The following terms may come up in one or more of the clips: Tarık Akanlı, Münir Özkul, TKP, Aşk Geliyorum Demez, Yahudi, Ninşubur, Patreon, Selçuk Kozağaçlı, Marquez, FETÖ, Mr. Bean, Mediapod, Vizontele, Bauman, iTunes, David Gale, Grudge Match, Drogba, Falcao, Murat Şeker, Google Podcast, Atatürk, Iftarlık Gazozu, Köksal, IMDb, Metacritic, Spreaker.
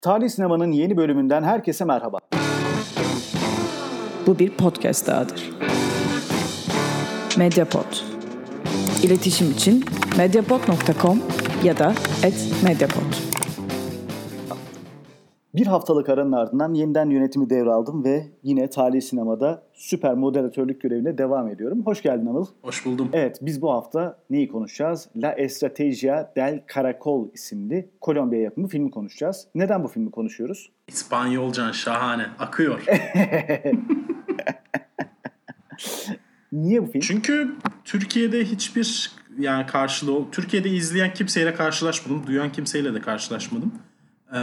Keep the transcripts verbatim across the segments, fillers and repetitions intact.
Tarih Sinema'nın yeni bölümünden herkese merhaba. Bu bir podcast dahadır. Mediapod. İletişim için mediapod nokta com ya da et mediapod. Bir haftalık aranın ardından yeniden yönetimi devraldım ve yine Tarih Sinema'da süper moderatörlük görevine devam ediyorum. Hoş geldin Anıl. Hoş buldum. Evet, biz bu hafta neyi konuşacağız? La Estrategia del Caracol isimli Kolombiya yapımı filmi konuşacağız. Neden bu filmi konuşuyoruz? İspanyolcan şahane, akıyor. Niye bu film? Çünkü Türkiye'de hiçbir yani karşılığı, Türkiye'de izleyen kimseyle karşılaşmadım, duyan kimseyle de karşılaşmadım. Ee,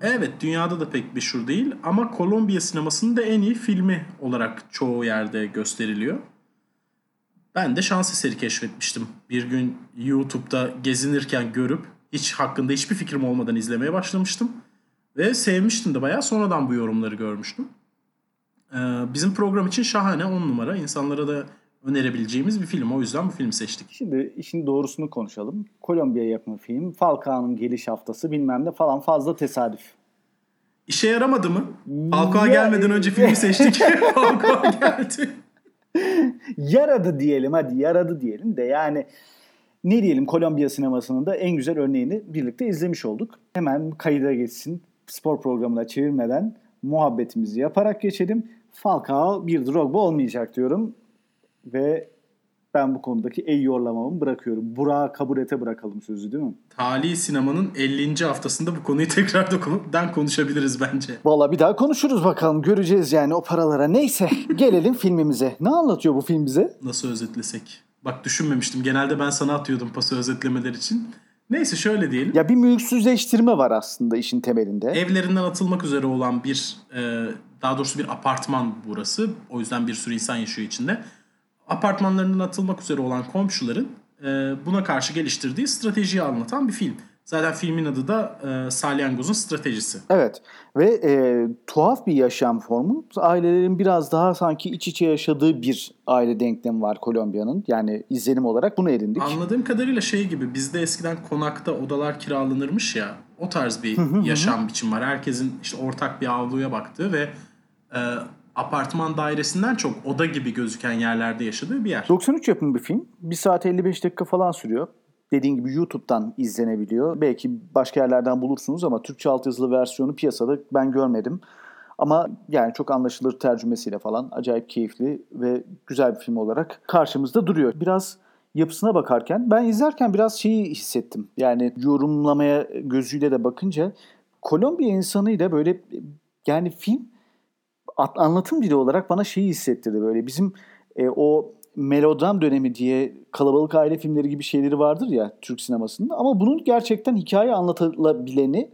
Evet, dünyada da pek meşhur değil ama Kolombiya sinemasının da en iyi filmi olarak çoğu yerde gösteriliyor. Ben de şans eseri keşfetmiştim. Bir gün YouTube'da gezinirken görüp hiç hakkında hiçbir fikrim olmadan izlemeye başlamıştım. Ve sevmiştim de bayağı, sonradan bu yorumları görmüştüm. Ee, bizim program için şahane, on numara. İnsanlara da önerebileceğimiz bir film. O yüzden bu filmi seçtik. Şimdi işin doğrusunu konuşalım. Kolombiya yapımı film. Falcao'nun geliş haftası bilmem ne falan, fazla tesadüf. İşe yaramadı mı? Falcao ya... gelmeden önce filmi seçtik. Falcao geldi. Yaradı diyelim hadi. Yaradı diyelim de yani ne diyelim, Kolombiya sinemasının da en güzel örneğini birlikte izlemiş olduk. Hemen kayıda geçsin. Spor programına çevirmeden muhabbetimizi yaparak geçelim. Falcao bir Drogba olmayacak diyorum. Ve ben bu konudaki el yorlamamı bırakıyorum. Burak'a kaburete bırakalım sözü, değil mi? Tali sinemanın ellinci haftasında bu konuyu tekrar dokudan konuşabiliriz bence. Valla bir daha konuşuruz bakalım. Göreceğiz yani o paralara. Neyse gelelim filmimize. Ne anlatıyor bu film bize? Nasıl özetlesek? Bak, düşünmemiştim. Genelde ben sana atıyordum pası özetlemeler için. Neyse şöyle diyelim. Ya bir mülksüzleştirme var aslında işin temelinde. Evlerinden atılmak üzere olan bir, daha doğrusu bir apartman burası. O yüzden bir sürü insan yaşıyor içinde. Apartmanlarından atılmak üzere olan komşuların buna karşı geliştirdiği stratejiyi anlatan bir film. Zaten filmin adı da Salyangoz'un Stratejisi. Evet ve e, tuhaf bir yaşam formu. Ailelerin biraz daha sanki iç içe yaşadığı bir aile denklemi var Kolombiya'nın. Yani izlenim olarak bunu edindik. Anladığım kadarıyla şey gibi, bizde eskiden konakta odalar kiralanırmış ya, o tarz bir yaşam biçim var. Herkesin işte ortak bir avluya baktığı ve... E, apartman dairesinden çok oda gibi gözüken yerlerde yaşadığı bir yer. doksan üç yapımı bir film. bir saat elli beş dakika falan sürüyor. Dediğim gibi YouTube'dan izlenebiliyor. Belki başka yerlerden bulursunuz ama Türkçe altyazılı versiyonu piyasada ben görmedim. Ama yani çok anlaşılır tercümesiyle falan acayip keyifli ve güzel bir film olarak karşımızda duruyor. Biraz yapısına bakarken, ben izlerken biraz şeyi hissettim. Yani yorumlamaya gözüyle de bakınca Kolombiya insanıyla böyle yani film anlatım dili olarak bana şeyi hissettirdi böyle. Bizim e, o melodram dönemi diye kalabalık aile filmleri gibi şeyleri vardır ya Türk sinemasında. Ama bunun gerçekten hikaye anlatılabileni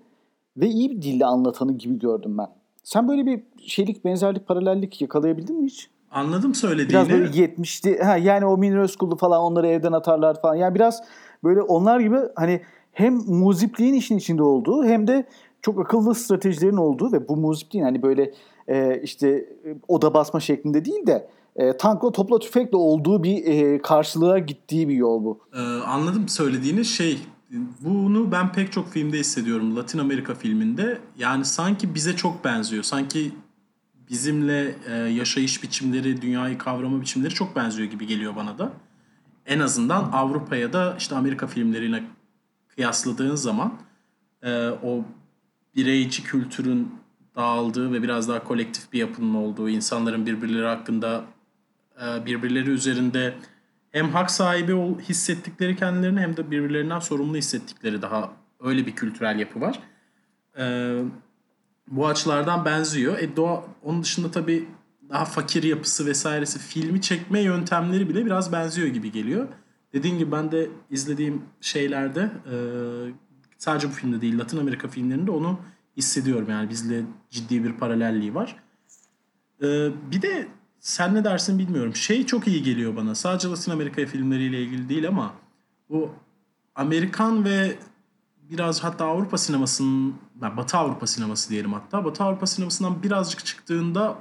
ve iyi bir dille anlatanı gibi gördüm ben. Sen böyle bir şeylik, benzerlik, paralellik yakalayabildin mi hiç? Anladım söylediğini. Biraz böyle yetmişti. Ha, yani o Münir Özkul'u falan, onları evden atarlar falan. Yani biraz böyle onlar gibi hani hem muzipliğin işin içinde olduğu hem de çok akıllı stratejilerin olduğu ve bu muzipliğin hani böyle Ee, işte oda basma şeklinde değil de e, tankla, topla, tüfekle olduğu bir e, karşılığa gittiği bir yol bu. Ee, anladım söylediğini şey. Bunu ben pek çok filmde hissediyorum. Latin Amerika filminde. Yani sanki bize çok benziyor. Sanki bizimle e, yaşayış biçimleri, dünyayı kavrama biçimleri çok benziyor gibi geliyor bana da. En azından Avrupa'ya da işte Amerika filmlerine kıyasladığın zaman e, o bireyci kültürün dağıldığı ve biraz daha kolektif bir yapının olduğu, insanların birbirleri hakkında, birbirleri üzerinde hem hak sahibi hissettikleri kendilerini hem de birbirlerinden sorumlu hissettikleri, daha öyle bir kültürel yapı var. Bu açılardan benziyor. E doğa, onun dışında tabii daha fakir yapısı vesairesi, filmi çekme yöntemleri bile biraz benziyor gibi geliyor. Dediğim gibi ben de izlediğim şeylerde, sadece bu filmde değil Latin Amerika filmlerinde onu hissediyorum, yani bizle ciddi bir paralelliği var. Ee, bir de sen ne dersin bilmiyorum. Şey çok iyi geliyor bana. Sadece Latin Amerika filmleriyle ilgili değil ama bu Amerikan ve biraz hatta Avrupa sinemasının, yani Batı Avrupa sineması diyelim hatta. Batı Avrupa sinemasından birazcık çıktığında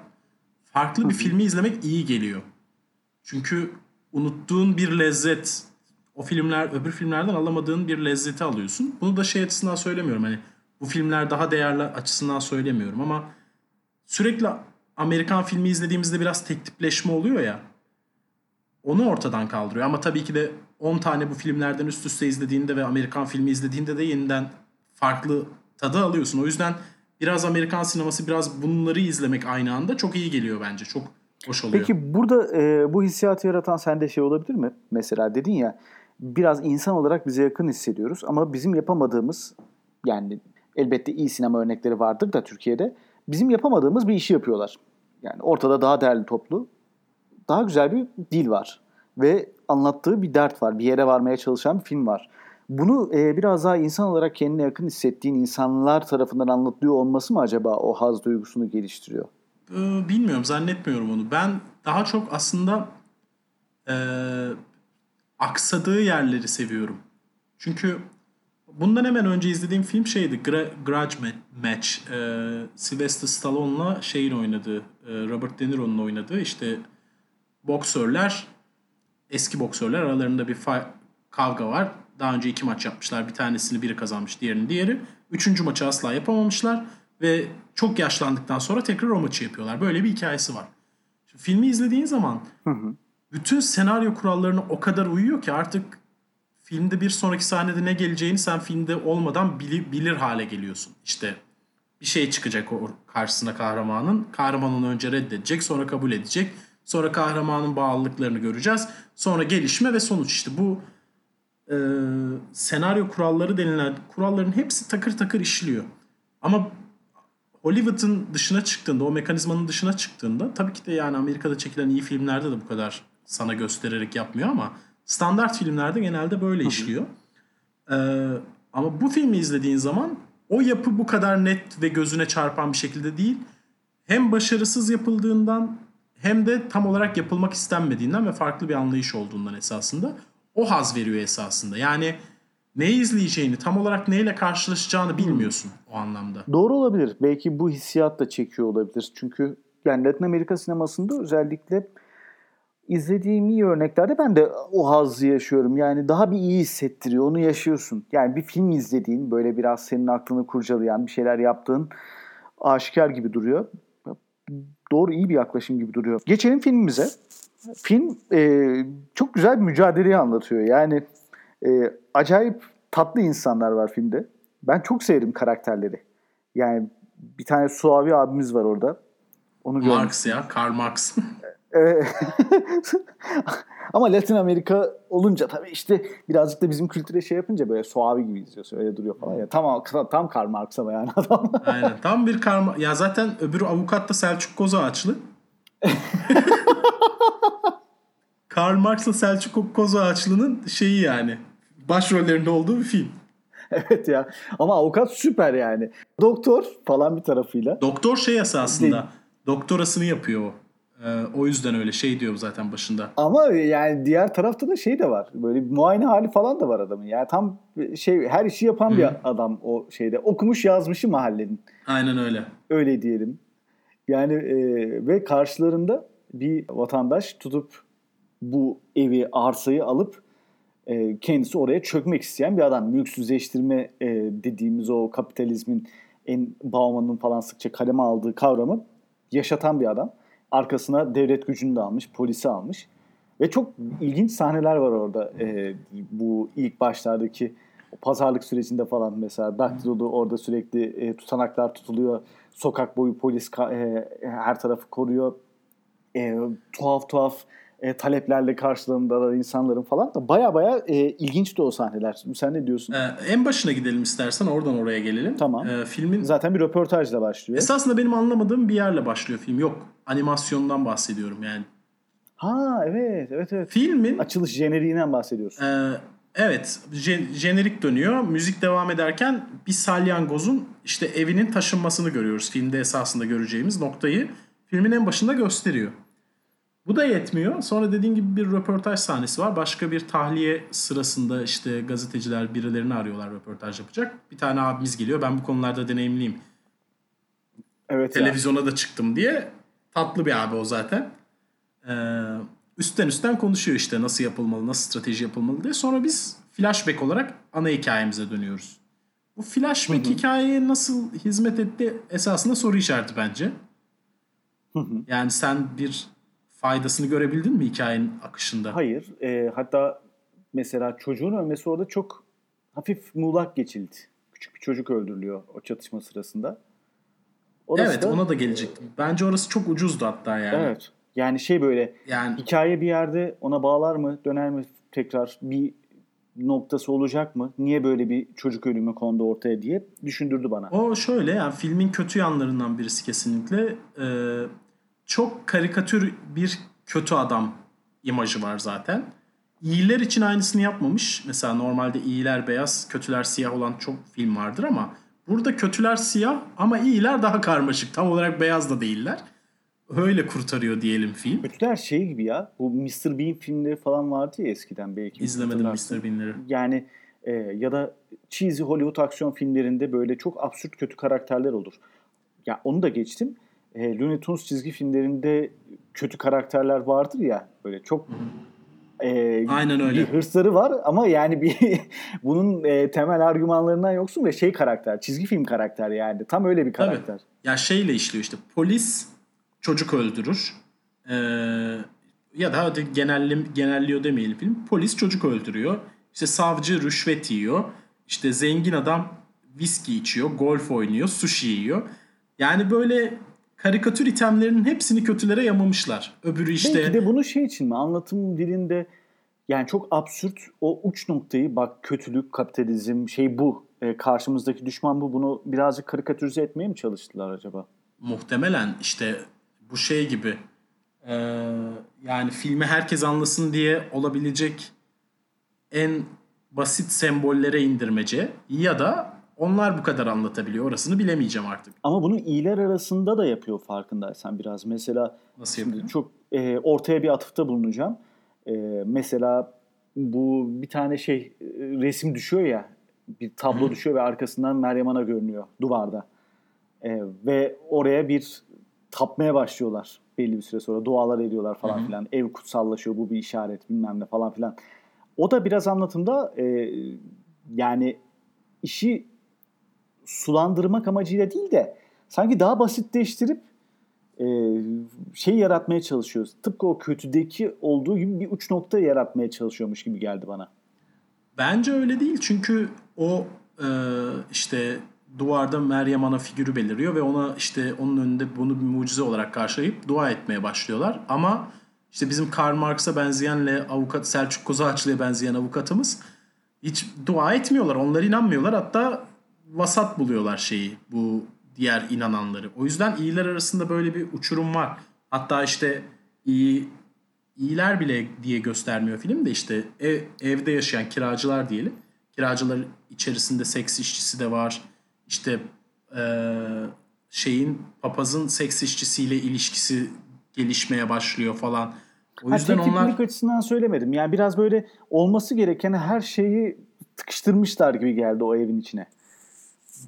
farklı bir filmi izlemek iyi geliyor. Çünkü unuttuğun bir lezzet, o o filmler, öbür filmlerden alamadığın bir lezzeti alıyorsun. Bunu da şey açısından söylemiyorum. Hani bu filmler daha değerli açısından söylemiyorum ama sürekli Amerikan filmi izlediğimizde biraz tek tipleşme oluyor ya. Onu ortadan kaldırıyor. Ama tabii ki de on tane bu filmlerden üst üste izlediğinde ve Amerikan filmi izlediğinde de yeniden farklı tadı alıyorsun. O yüzden biraz Amerikan sineması, biraz bunları izlemek aynı anda çok iyi geliyor bence. Çok hoş oluyor. Peki burada e, bu hissiyatı yaratan sende şey olabilir mi? Mesela dedin ya, biraz insan olarak bize yakın hissediyoruz ama bizim yapamadığımız, yani elbette iyi sinema örnekleri vardır da Türkiye'de, bizim yapamadığımız bir işi yapıyorlar. Yani ortada daha değerli toplu, daha güzel bir dil var ve anlattığı bir dert var, bir yere varmaya çalışan bir film var. Bunu e, biraz daha insan olarak kendine yakın hissettiğin insanlar tarafından anlatılıyor olması mı acaba o haz duygusunu geliştiriyor? Ee, bilmiyorum, zannetmiyorum onu. Ben daha çok aslında e, aksadığı yerleri seviyorum. Çünkü bundan hemen önce izlediğim film şeydi, Gra- Grudge Match. E, Sylvester Stallone'la şeyin oynadığı, e, Robert De Niro'nun oynadığı, işte boksörler, eski boksörler aralarında bir fa- kavga var. Daha önce iki maç yapmışlar. Bir tanesini biri kazanmış, diğerini diğeri. Üçüncü maçı asla yapamamışlar. Ve çok yaşlandıktan sonra tekrar o maçı yapıyorlar. Böyle bir hikayesi var. Şimdi filmi izlediğin zaman hı hı. bütün senaryo kurallarına o kadar uyuyor ki artık filmde bir sonraki sahnede ne geleceğini sen filmde olmadan bilir, bilir hale geliyorsun. İşte bir şey çıkacak o karşısına kahramanın. Kahraman onu önce reddedecek, sonra kabul edecek. Sonra kahramanın bağlılıklarını göreceğiz. Sonra gelişme ve sonuç. İşte bu Ee, senaryo kuralları denilen kuralların hepsi takır takır işliyor. Ama Hollywood'un dışına çıktığında, o mekanizmanın dışına çıktığında, tabii ki de yani Amerika'da çekilen iyi filmlerde de bu kadar sana göstererek yapmıyor ama standart filmlerde genelde böyle işliyor. Ee, ama bu filmi izlediğin zaman o yapı bu kadar net ve gözüne çarpan bir şekilde değil. Hem başarısız yapıldığından hem de tam olarak yapılmak istenmediğinden ve farklı bir anlayış olduğundan esasında o haz veriyor esasında. Yani ne izleyeceğini, tam olarak neyle karşılaşacağını bilmiyorsun o anlamda. Doğru olabilir. Belki bu hissiyat da çekiyor olabilir. Çünkü yani Latin Amerika sinemasında özellikle izlediğim iyi örneklerde ben de o hazzı yaşıyorum. Yani daha bir iyi hissettiriyor. Onu yaşıyorsun. Yani bir film izlediğin, böyle biraz senin aklını kurcalayan, bir şeyler yaptığın aşikar gibi duruyor. Doğru, iyi bir yaklaşım gibi duruyor. Geçelim filmimize. Film e, çok güzel bir mücadeleyi anlatıyor. Yani e, acayip tatlı insanlar var filmde. Ben çok sevdim karakterleri. Yani bir tane Suavi abimiz var orada. Onu Marx ya, Karl Marx. Ama Latin Amerika olunca tabii işte birazcık da bizim kültüre şey yapınca böyle Suavi gibi izliyorsun. Öyle duruyor falan. Yani tam, tam Karl Marx ama yani adam. Aynen, tam bir Karl Marx. Ya zaten öbürü avukat da Selçuk Kozağaçlı. Karl Marx'la Selçuk Kozağaçlı'nın şeyi yani başrollerinde olduğu bir film. Evet ya, ama avukat süper yani. Doktor falan bir tarafıyla. Doktor şey esasında değil. Doktorasını yapıyor o. Ee, o yüzden öyle şey diyor zaten başında. Ama yani diğer tarafta da şey de var. Böyle bir muayene hali falan da var adamın. Yani tam şey, her işi yapan Hı. bir adam o şeyde. Okumuş yazmışı mahallenin. Aynen öyle. Öyle diyelim. Yani e, ve karşılarında bir vatandaş tutup bu evi, arsayı alıp e, kendisi oraya çökmek isteyen bir adam. Mülksüzleştirme e, dediğimiz o kapitalizmin, en Bauman'ın falan sıkça kaleme aldığı kavramı yaşatan bir adam. Arkasına devlet gücünü de almış, polisi almış. Ve çok ilginç sahneler var orada. E, bu ilk başlardaki pazarlık sürecinde falan mesela Daktilo'da orada sürekli e, tutanaklar tutuluyor. Sokak boyu polis ka- e, her tarafı koruyor. E, tuhaf tuhaf E, taleplerle karşılandılar insanların falan da baya baya e, ilginçti o sahneler. Sen ne diyorsun? Ee, en başına gidelim istersen, oradan oraya gelelim. Tamam. Ee, filmin zaten bir röportajla başlıyor. Esasında benim anlamadığım bir yerle başlıyor film. Yok, animasyondan bahsediyorum yani. Ha evet evet evet. Filmin açılış jeneriğinden bahsediyorsun. E, evet, je- jenerik dönüyor. Müzik devam ederken bir salyangozun işte evinin taşınmasını görüyoruz. Filmde esasında göreceğimiz noktayı filmin en başında gösteriyor. Bu da yetmiyor. Sonra dediğim gibi bir röportaj sahnesi var. Başka bir tahliye sırasında işte gazeteciler birilerini arıyorlar, röportaj yapacak. Bir tane abimiz geliyor. Ben bu konularda deneyimliyim. Evet. Televizyona yani da çıktım diye. Tatlı bir abi o zaten. Ee, üstten üstten konuşuyor işte nasıl yapılmalı, nasıl strateji yapılmalı diye. Sonra biz flashback olarak ana hikayemize dönüyoruz. Bu flashback hı hı. hikayeye nasıl hizmet etti esasında soru işareti bence. Hı hı. Yani sen bir faydasını görebildin mi hikayenin akışında? Hayır. E, hatta mesela çocuğun ölmesi orada çok hafif muğlak geçildi. Küçük bir çocuk öldürülüyor o çatışma sırasında. Orası evet da, ona da gelecektim. Bence orası çok ucuzdu hatta yani. Evet. Yani şey böyle yani, hikaye bir yerde ona bağlar mı, döner mi tekrar bir noktası olacak mı? Niye böyle bir çocuk ölümü kondu ortaya diye düşündürdü bana. O şöyle yani filmin kötü yanlarından birisi kesinlikle e, çok karikatür bir kötü adam imajı var zaten. İyiler için aynısını yapmamış. Mesela normalde iyiler beyaz, kötüler siyah olan çok film vardır ama burada kötüler siyah ama iyiler daha karmaşık. Tam olarak beyaz da değiller. Öyle kurtarıyor diyelim film. Kötüler şey gibi ya. Bu mister Bean filmleri falan vardı ya eskiden belki. İzlemedim mister Bean'leri. Yani e, ya da cheesy Hollywood aksiyon filmlerinde böyle çok absürt kötü karakterler olur. Ya onu da geçtim. E, Looney Tunes çizgi filmlerinde kötü karakterler vardır ya. Böyle çok e, aynen öyle. Bir hırsları var ama yani bir bunun e, temel argümanlarından yoksun ve şey karakter, çizgi film karakter yani. Tam öyle bir karakter. Tabii. Ya şeyle işliyor işte. Polis çocuk öldürür ee, ya da hadi genelli, genelliyor demeyelim film. Polis çocuk öldürüyor. İşte savcı rüşvet yiyor. İşte zengin adam viski içiyor, golf oynuyor, sushi yiyor. Yani böyle karikatür itemlerinin hepsini kötülere yamamışlar. Öbürü işte... Belki de bunu şey için mi? Anlatım dilinde yani çok absürt o uç noktayı bak kötülük, kapitalizm şey bu. E, karşımızdaki düşman bu. Bunu birazcık karikatürize etmeye mi çalıştılar acaba? Muhtemelen işte... Bu şey gibi e, yani filmi herkes anlasın diye olabilecek en basit sembollere indirmece ya da onlar bu kadar anlatabiliyor. Orasını bilemeyeceğim artık. Ama bunu iyiler arasında da yapıyor farkındaysan biraz. Mesela nasıl yapıyor? Çok e, ortaya bir atıfta bulunacağım. E, mesela bu bir tane şey e, resim düşüyor ya bir tablo Hı. düşüyor ve arkasından Meryem Ana görünüyor duvarda. E, ve oraya bir tapmaya başlıyorlar belli bir süre sonra. Dualar ediyorlar falan Hı-hı. filan. Ev kutsallaşıyor bu bir işaret bilmem ne falan filan. O da biraz anlatımda e, yani işi sulandırmak amacıyla değil de sanki daha basitleştirip e, şey yaratmaya çalışıyoruz. Tıpkı o kötüdeki olduğu gibi bir uç nokta yaratmaya çalışıyormuş gibi geldi bana. Bence öyle değil. Çünkü o e, işte... Duvarda Meryem Ana figürü beliriyor ve ona işte onun önünde bunu bir mucize olarak karşılayıp dua etmeye başlıyorlar. Ama işte bizim Karl Marx'a benzeyenle avukat Selçuk Kozağaçlı'ya benzeyen avukatımız hiç dua etmiyorlar. Onlara inanmıyorlar. Hatta vasat buluyorlar şeyi bu diğer inananları. O yüzden iyiler arasında böyle bir uçurum var. Hatta işte iyi iyiler bile diye göstermiyor film de işte ev, evde yaşayan kiracılar diyelim. Kiracılar içerisinde seks işçisi de var. İşte e, şeyin papazın seks işçisiyle ilişkisi gelişmeye başlıyor falan. O yüzden ha, onlar... Teknik açısından söylemedim. Yani biraz böyle olması gereken her şeyi tıkıştırmışlar gibi geldi o evin içine.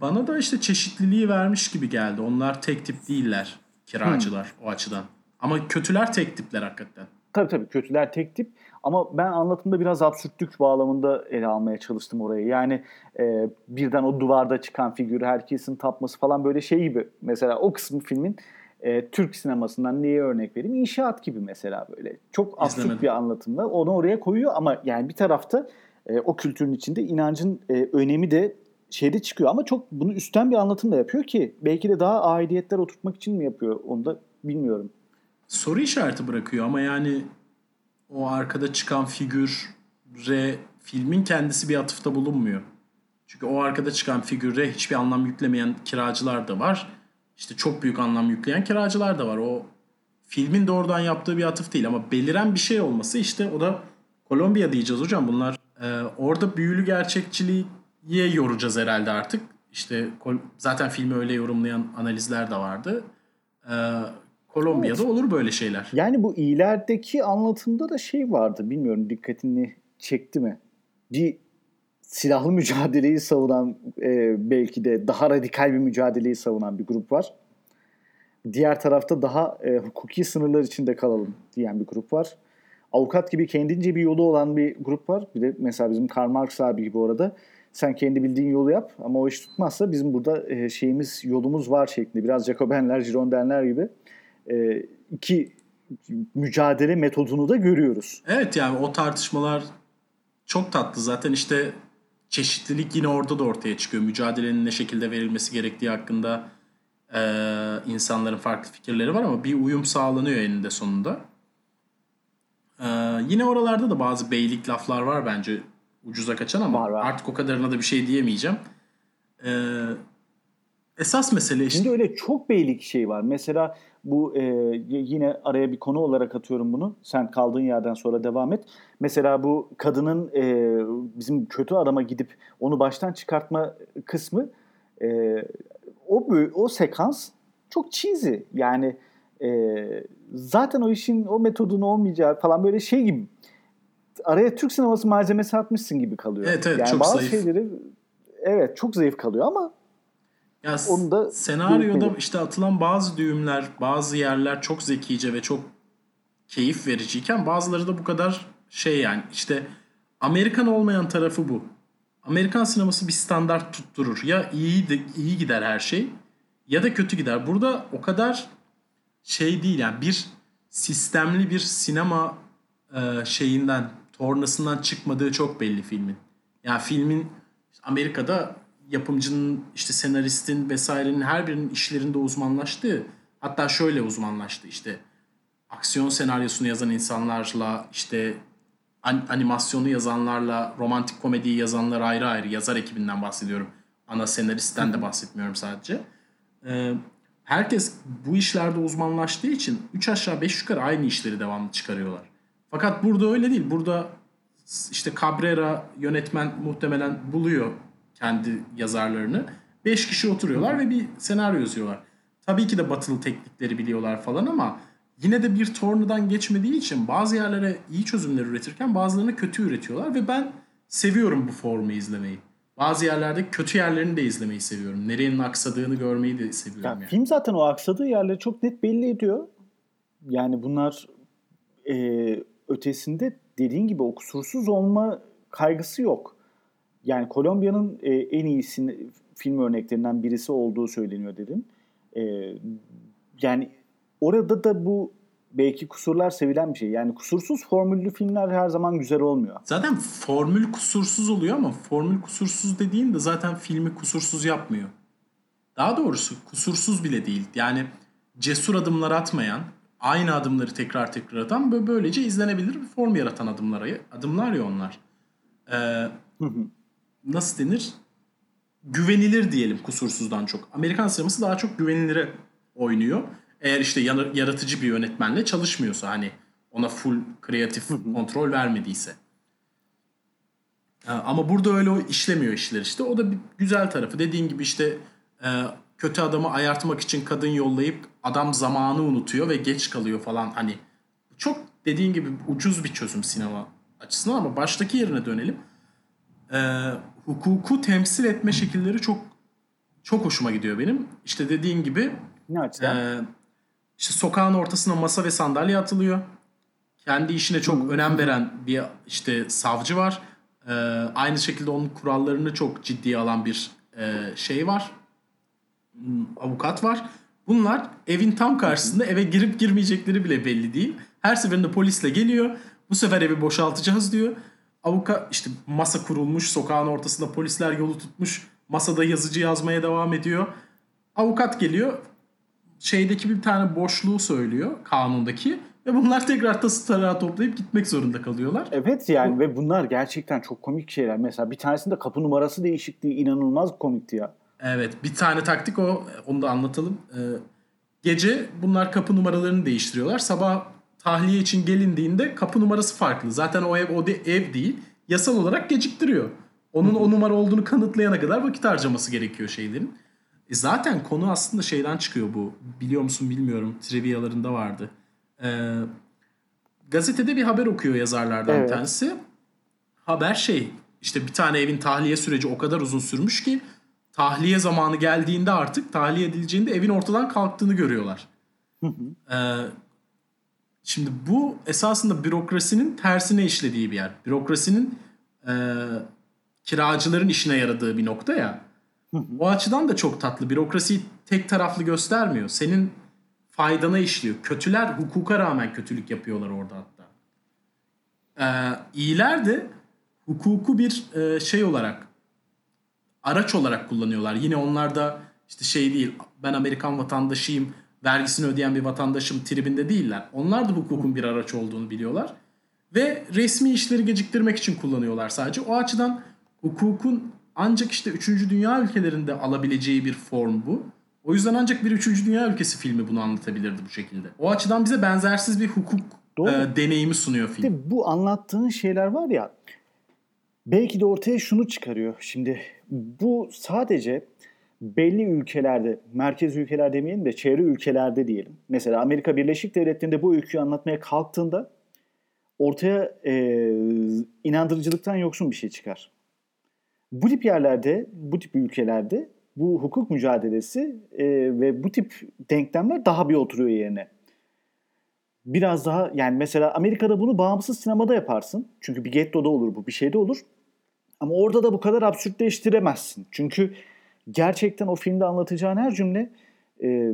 Bana da işte çeşitliliği vermiş gibi geldi. Onlar tek tip değiller kiracılar hmm. o açıdan. Ama kötüler tek tipler hakikaten. Tabii tabii kötüler tek tip. Ama ben anlatımda biraz absürtlük bağlamında ele almaya çalıştım orayı. Yani e, birden o duvarda çıkan figürü herkesin tapması falan böyle şey gibi. Mesela o kısmı filmin e, Türk sinemasından neye örnek vereyim? İnşaat gibi mesela böyle. Çok absürt bir anlatımla onu oraya koyuyor ama yani bir tarafta e, o kültürün içinde inancın e, önemi de şeyde çıkıyor. Ama çok bunu üstten bir anlatımla yapıyor ki belki de daha aidiyetler oturtmak için mi yapıyor onu da bilmiyorum. Soru işareti bırakıyor ama yani... O arkada çıkan figüre filmin kendisi bir atıfta bulunmuyor. Çünkü o arkada çıkan figüre hiçbir anlam yüklemeyen kiracılar da var. İşte çok büyük anlam yükleyen kiracılar da var. O filmin doğrudan yaptığı bir atıf değil ama beliren bir şey olması işte o da Kolombiya diyeceğiz hocam. Bunlar e, orada büyülü gerçekçiliğe yoracağız herhalde artık. İşte zaten filmi öyle yorumlayan analizler de vardı. E, Kolombiya'da evet. Olur böyle şeyler. Yani bu iyilerdeki anlatımda da şey vardı. Bilmiyorum dikkatini çekti mi? Bir silahlı mücadeleyi savunan e, belki de daha radikal bir mücadeleyi savunan bir grup var. Diğer tarafta daha e, hukuki sınırlar içinde kalalım diyen bir grup var. avukat gibi kendince bir yolu olan bir grup var. Bir de mesela bizim Karl Marx abi gibi orada. Sen kendi bildiğin yolu yap ama o iş tutmazsa bizim burada şeyimiz, yolumuz var şeklinde. Biraz Jacobenler, Girondenler gibi iki mücadele metodunu da görüyoruz. Evet, yani o tartışmalar çok tatlı. Zaten işte çeşitlilik yine orada da ortaya çıkıyor. Mücadelenin ne şekilde verilmesi gerektiği hakkında e, insanların farklı fikirleri var ama bir uyum sağlanıyor eninde sonunda. E, yine oralarda da bazı beylik laflar var bence ucuza kaçan ama var, var. Artık o kadarına da bir şey diyemeyeceğim. E, esas mesele işte. Şimdi öyle çok beylik şey var. Mesela bu e, yine araya bir konu olarak atıyorum bunu. Sen kaldığın yerden sonra devam et. Mesela bu kadının e, bizim kötü adama gidip onu baştan çıkartma kısmı e, o o sekans çok cheesy. Yani e, zaten o işin o metodun olmayacağı falan böyle şey gibi. Araya Türk sineması malzemesi atmışsın gibi kalıyor. Evet evet, yani çok bazı zayıf. Şeyleri, evet çok zayıf kalıyor ama ya onda senaryoda işte atılan bazı düğümler, bazı yerler çok zekice ve çok keyif vericiyken bazıları da bu kadar şey, yani işte Amerikan olmayan tarafı bu. Amerikan sineması bir standart tutturur. Ya iyi de, iyi gider her şey ya da kötü gider. Burada o kadar şey değil, yani bir sistemli bir sinema e, şeyinden, tornasından çıkmadığı çok belli filmin. Yani filmin Amerika'da yapımcının, işte senaristin vesairenin her birinin işlerinde uzmanlaştığı, hatta şöyle uzmanlaştı, işte aksiyon senaryosunu yazan insanlarla işte animasyonu yazanlarla romantik komediyi yazanlar ayrı ayrı, yazar ekibinden bahsediyorum. Ana senaristten de bahsetmiyorum sadece. Ee, herkes bu işlerde uzmanlaştığı için üç aşağı beş yukarı aynı işleri devamlı çıkarıyorlar. Fakat burada öyle değil. Burada işte Cabrera yönetmen muhtemelen buluyor kendi yazarlarını. Beş kişi oturuyorlar ve bir senaryo yazıyorlar. Tabii ki de batılı teknikleri biliyorlar falan ama yine de bir tornadan geçmediği için bazı yerlere iyi çözümler üretirken bazılarını kötü üretiyorlar ve ben seviyorum bu formu izlemeyi. Bazı yerlerde kötü yerlerini de izlemeyi seviyorum. Nerenin aksadığını görmeyi de seviyorum. Yani, yani. Film zaten o aksadığı yerleri çok net belli ediyor. Yani bunlar e, ötesinde dediğin gibi o kusursuz olma kaygısı yok. Yani Kolombiya'nın e, en iyi film örneklerinden birisi olduğu söyleniyor dedim. E, yani orada da bu belki kusurlar sevilen bir şey. Yani kusursuz formüllü filmler her zaman güzel olmuyor. Zaten formül kusursuz oluyor ama formül kusursuz dediğin de zaten filmi kusursuz yapmıyor. Daha doğrusu kusursuz bile değil. Yani cesur adımlar atmayan, aynı adımları tekrar tekrar atan ve böylece izlenebilir bir form yaratan adımlar, adımlar ya onlar. Ee, nasıl denir? Güvenilir diyelim kusursuzdan çok. Amerikan sineması daha çok güvenilire oynuyor. Eğer işte yaratıcı bir yönetmenle çalışmıyorsa, hani ona full kreatif kontrol vermediyse. Ama burada öyle işlemiyor işler işte. O da bir güzel tarafı. Dediğim gibi işte kötü adamı ayartmak için kadın yollayıp adam zamanı unutuyor ve geç kalıyor falan. Hani çok dediğim gibi ucuz bir çözüm sinema açısından ama baştaki yerine dönelim. Hukuku temsil etme şekilleri çok çok hoşuma gidiyor benim. İşte dediğim gibi ne açıdan? Ee, işte sokağın ortasına masa ve sandalye atılıyor. Kendi işine çok önem veren bir işte savcı var. Ee, aynı şekilde onun kurallarını çok ciddiye alan bir e, şey var. Avukat var. Bunlar evin tam karşısında, eve girip girmeyecekleri bile belli değil. Her seferinde polisle geliyor. Bu sefer evi boşaltacağız diyor. Avukat işte masa kurulmuş, sokağın ortasında polisler yolu tutmuş. Masada yazıcı yazmaya devam ediyor. Avukat geliyor. Şeydeki bir tane boşluğu söylüyor kanundaki ve bunlar tekrar tası tarağı toplayıp gitmek zorunda kalıyorlar. Evet yani bu... ve bunlar gerçekten çok komik şeyler. Mesela bir tanesinde kapı numarası değişikliği inanılmaz komikti ya. Evet, bir tane taktik o, onu da anlatalım. Ee, gece bunlar kapı numaralarını değiştiriyorlar. Sabah tahliye için gelindiğinde kapı numarası farklı. Zaten o ev o de, ev değil. Yasal olarak geciktiriyor. Onun o numara olduğunu kanıtlayana kadar vakit harcaması gerekiyor şeylerin. E zaten konu aslında şeyden çıkıyor bu. Biliyor musun bilmiyorum. Trivialarında vardı. Ee, gazetede bir haber okuyor yazarlardan evet. Bir tanesi. Haber şey. İşte bir tane evin tahliye süreci o kadar uzun sürmüş ki tahliye zamanı geldiğinde, artık tahliye edileceğinde evin ortadan kalktığını görüyorlar. ee, Şimdi bu esasında bürokrasinin tersine işlediği bir yer. Bürokrasinin e, kiracıların işine yaradığı bir nokta ya. O açıdan da çok tatlı. Bürokrasiyi tek taraflı göstermiyor. Senin faydana işliyor. Kötüler hukuka rağmen kötülük yapıyorlar orada hatta. E, iyiler de hukuku bir e, şey olarak, araç olarak kullanıyorlar. Yine onlar da işte şey değil, ben Amerikan vatandaşıyım, vergisini ödeyen bir vatandaşım tribinde değiller. Onlar da hukukun bir araç olduğunu biliyorlar. Ve resmi işleri geciktirmek için kullanıyorlar sadece. O açıdan hukukun ancak işte üçüncü dünya ülkelerinde alabileceği bir form bu. O yüzden ancak bir üçüncü dünya ülkesi filmi bunu anlatabilirdi bu şekilde. O açıdan bize benzersiz bir hukuk e, deneyimi sunuyor film. İşte bu anlattığın şeyler var ya, belki de ortaya şunu çıkarıyor. Şimdi bu sadece belli ülkelerde, merkez ülkeler demeyelim de çevre ülkelerde diyelim. Mesela Amerika Birleşik Devletleri'nde bu öyküyü anlatmaya kalktığında ortaya e, inandırıcılıktan yoksun bir şey çıkar. Bu tip yerlerde, bu tip ülkelerde bu hukuk mücadelesi e, ve bu tip denklemler daha bir oturuyor yerine. Biraz daha, yani mesela Amerika'da bunu bağımsız sinemada yaparsın. Çünkü bir gettoda olur bu, bir şeyde olur. Ama orada da bu kadar absürtleştiremezsin. Çünkü gerçekten o filmde anlatacağın her cümle e,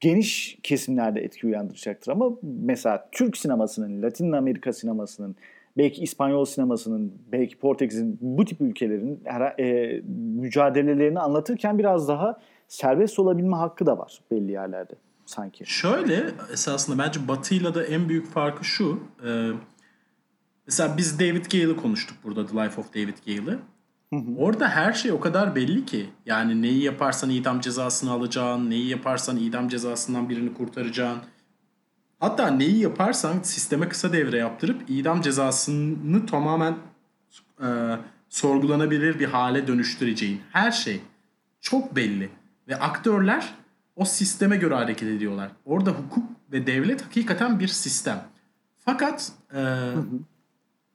geniş kesimlerde etki uyandıracaktır. Ama mesela Türk sinemasının, Latin Amerika sinemasının, belki İspanyol sinemasının, belki Portekiz'in, bu tip ülkelerin e, mücadelelerini anlatırken biraz daha serbest olabilme hakkı da var belli yerlerde sanki. Şöyle, esasında bence Batı'yla da en büyük farkı şu. E, mesela biz David Gale'ı konuştuk burada, The Life of David Gale'ı. Hı hı. Orada her şey o kadar belli ki, yani neyi yaparsan idam cezasını alacağın, neyi yaparsan idam cezasından birini kurtaracağın, hatta neyi yaparsan sisteme kısa devre yaptırıp idam cezasını tamamen e, sorgulanabilir bir hale dönüştüreceğin her şey çok belli ve aktörler o sisteme göre hareket ediyorlar. Orada hukuk ve devlet hakikaten bir sistem. Fakat e, hı hı.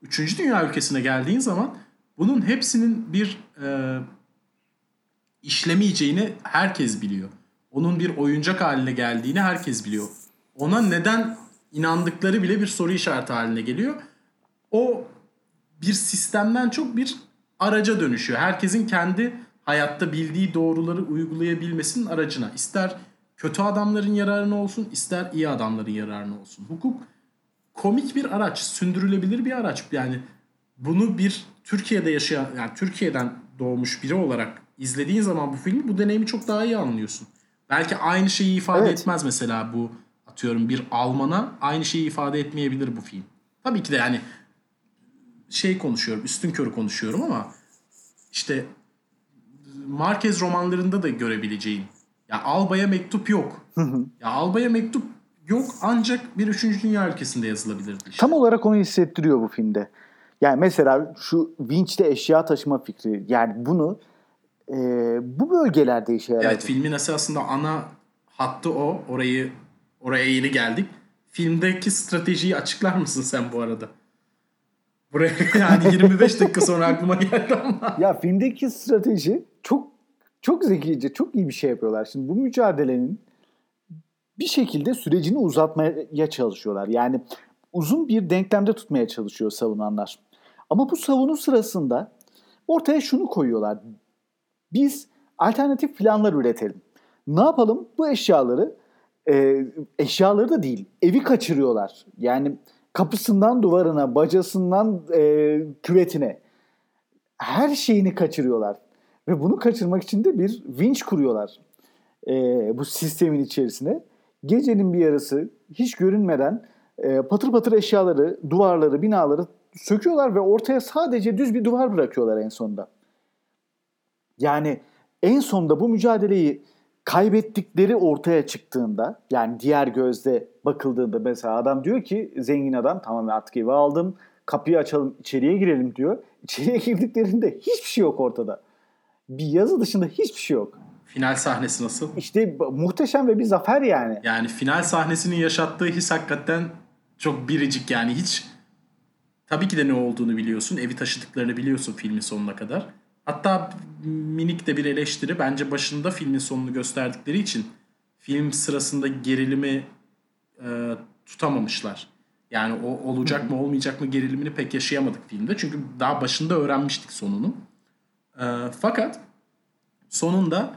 üçüncü dünya ülkesine geldiğin zaman bunun hepsinin bir e, işlemeyeceğini herkes biliyor. Onun bir oyuncak haline geldiğini herkes biliyor. Ona neden inandıkları bile bir soru işareti haline geliyor. O bir sistemden çok bir araca dönüşüyor. Herkesin kendi hayatta bildiği doğruları uygulayabilmesinin aracına. İster kötü adamların yararına olsun, ister iyi adamların yararına olsun. Hukuk komik bir araç, sündürülebilir bir araç. Yani bunu bir Türkiye'de yaşayan, yani Türkiye'den doğmuş biri olarak izlediğin zaman bu filmi, bu deneyimi çok daha iyi anlıyorsun. Belki aynı şeyi ifade evet. etmez mesela bu, atıyorum bir Alman'a aynı şeyi ifade etmeyebilir bu film. Tabii ki de yani şey konuşuyorum, üstünkörü konuşuyorum ama işte Marquez romanlarında da görebileceğin. Ya Albaya Mektup Yok. Ya Albaya Mektup Yok ancak bir üçüncü dünya ülkesinde yazılabilirdi. İşte. Tam olarak onu hissettiriyor bu filmde. Yani mesela şu vinçte eşya taşıma fikri, yani bunu e, bu bölgelerde işe yarar. Evet, filmin esasında ana hattı o. Orayı oraya yeni geldik. Filmdeki stratejiyi açıklar mısın sen bu arada? Buraya yani yirmi beş dakika sonra aklıma geldi ama. Ya filmdeki strateji çok çok zekice, çok iyi bir şey yapıyorlar. Şimdi bu mücadelenin bir şekilde sürecini uzatmaya çalışıyorlar. Yani uzun bir denklemde tutmaya çalışıyor savunanlar. Ama bu savunu sırasında ortaya şunu koyuyorlar. Biz alternatif planlar üretelim. Ne yapalım? Bu eşyaları, e, eşyaları da değil, evi kaçırıyorlar. Yani kapısından duvarına, bacasından e, küvetine. Her şeyini kaçırıyorlar. Ve bunu kaçırmak için de bir vinç kuruyorlar. E, bu sistemin içerisine. Gecenin bir yarısı hiç görünmeden E, patır patır eşyaları, duvarları, binaları söküyorlar ve ortaya sadece düz bir duvar bırakıyorlar en sonunda. Yani en sonunda bu mücadeleyi kaybettikleri ortaya çıktığında, yani diğer gözle bakıldığında, mesela adam diyor ki, zengin adam, tamam artık evi aldım, kapıyı açalım, içeriye girelim diyor. İçeriye girdiklerinde hiçbir şey yok ortada. Bir yazı dışında hiçbir şey yok. Final sahnesi nasıl? İşte muhteşem ve bir zafer yani. Yani final sahnesinin yaşattığı his hakikaten çok biricik yani. Hiç tabii ki de ne olduğunu biliyorsun. Evi taşıdıklarını biliyorsun filmin sonuna kadar. Hatta minik de bir eleştiri. Bence başında filmin sonunu gösterdikleri için film sırasında gerilimi e, tutamamışlar. Yani o olacak mı olmayacak mı gerilimini pek yaşayamadık filmde. Çünkü daha başında öğrenmiştik sonunu. Ee, fakat sonunda